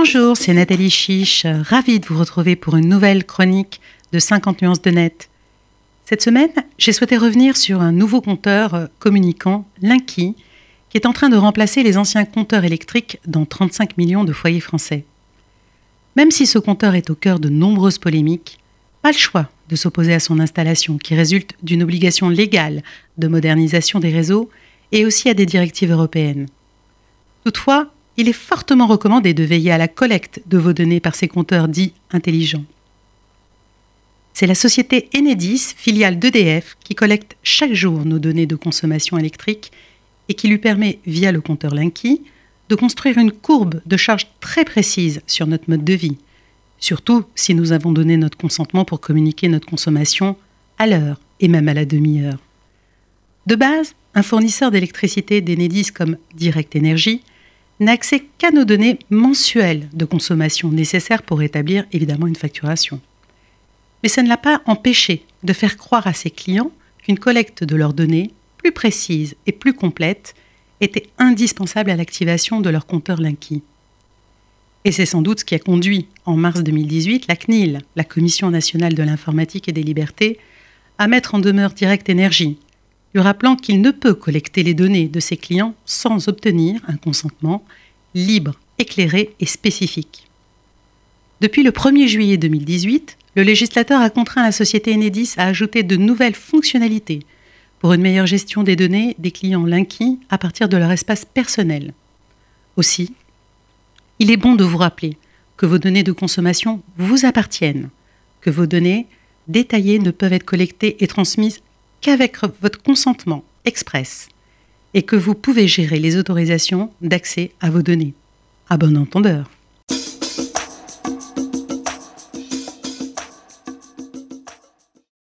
Bonjour, c'est Nathalie Chiche, ravie de vous retrouver pour une nouvelle chronique de 50 nuances de net. Cette semaine, j'ai souhaité revenir sur un nouveau compteur communicant, Linky, qui est en train de remplacer les anciens compteurs électriques dans 35 millions de foyers français. Même si ce compteur est au cœur de nombreuses polémiques, pas le choix de s'opposer à son installation qui résulte d'une obligation légale de modernisation des réseaux et aussi à des directives européennes. Toutefois, il est fortement recommandé de veiller à la collecte de vos données par ces compteurs dits intelligents. C'est la société Enedis, filiale d'EDF, qui collecte chaque jour nos données de consommation électrique et qui lui permet, via le compteur Linky, de construire une courbe de charge très précise sur notre mode de vie, surtout si nous avons donné notre consentement pour communiquer notre consommation à l'heure et même à la demi-heure. De base, un fournisseur d'électricité d'Enedis comme Direct Énergie n'a accès qu'à nos données mensuelles de consommation nécessaires pour établir évidemment une facturation. Mais ça ne l'a pas empêché de faire croire à ses clients qu'une collecte de leurs données plus précise et plus complète était indispensable à l'activation de leur compteur Linky. Et c'est sans doute ce qui a conduit, en mars 2018, la CNIL, la Commission nationale de l'informatique et des libertés, à mettre en demeure Direct Énergie, lui rappelant qu'il ne peut collecter les données de ses clients sans obtenir un consentement libre, éclairé et spécifique. Depuis le 1er juillet 2018, le législateur a contraint la société Enedis à ajouter de nouvelles fonctionnalités pour une meilleure gestion des données des clients Linky à partir de leur espace personnel. Aussi, il est bon de vous rappeler que vos données de consommation vous appartiennent, que vos données détaillées ne peuvent être collectées et transmises qu'avec votre consentement express et que vous pouvez gérer les autorisations d'accès à vos données. À bon entendeur.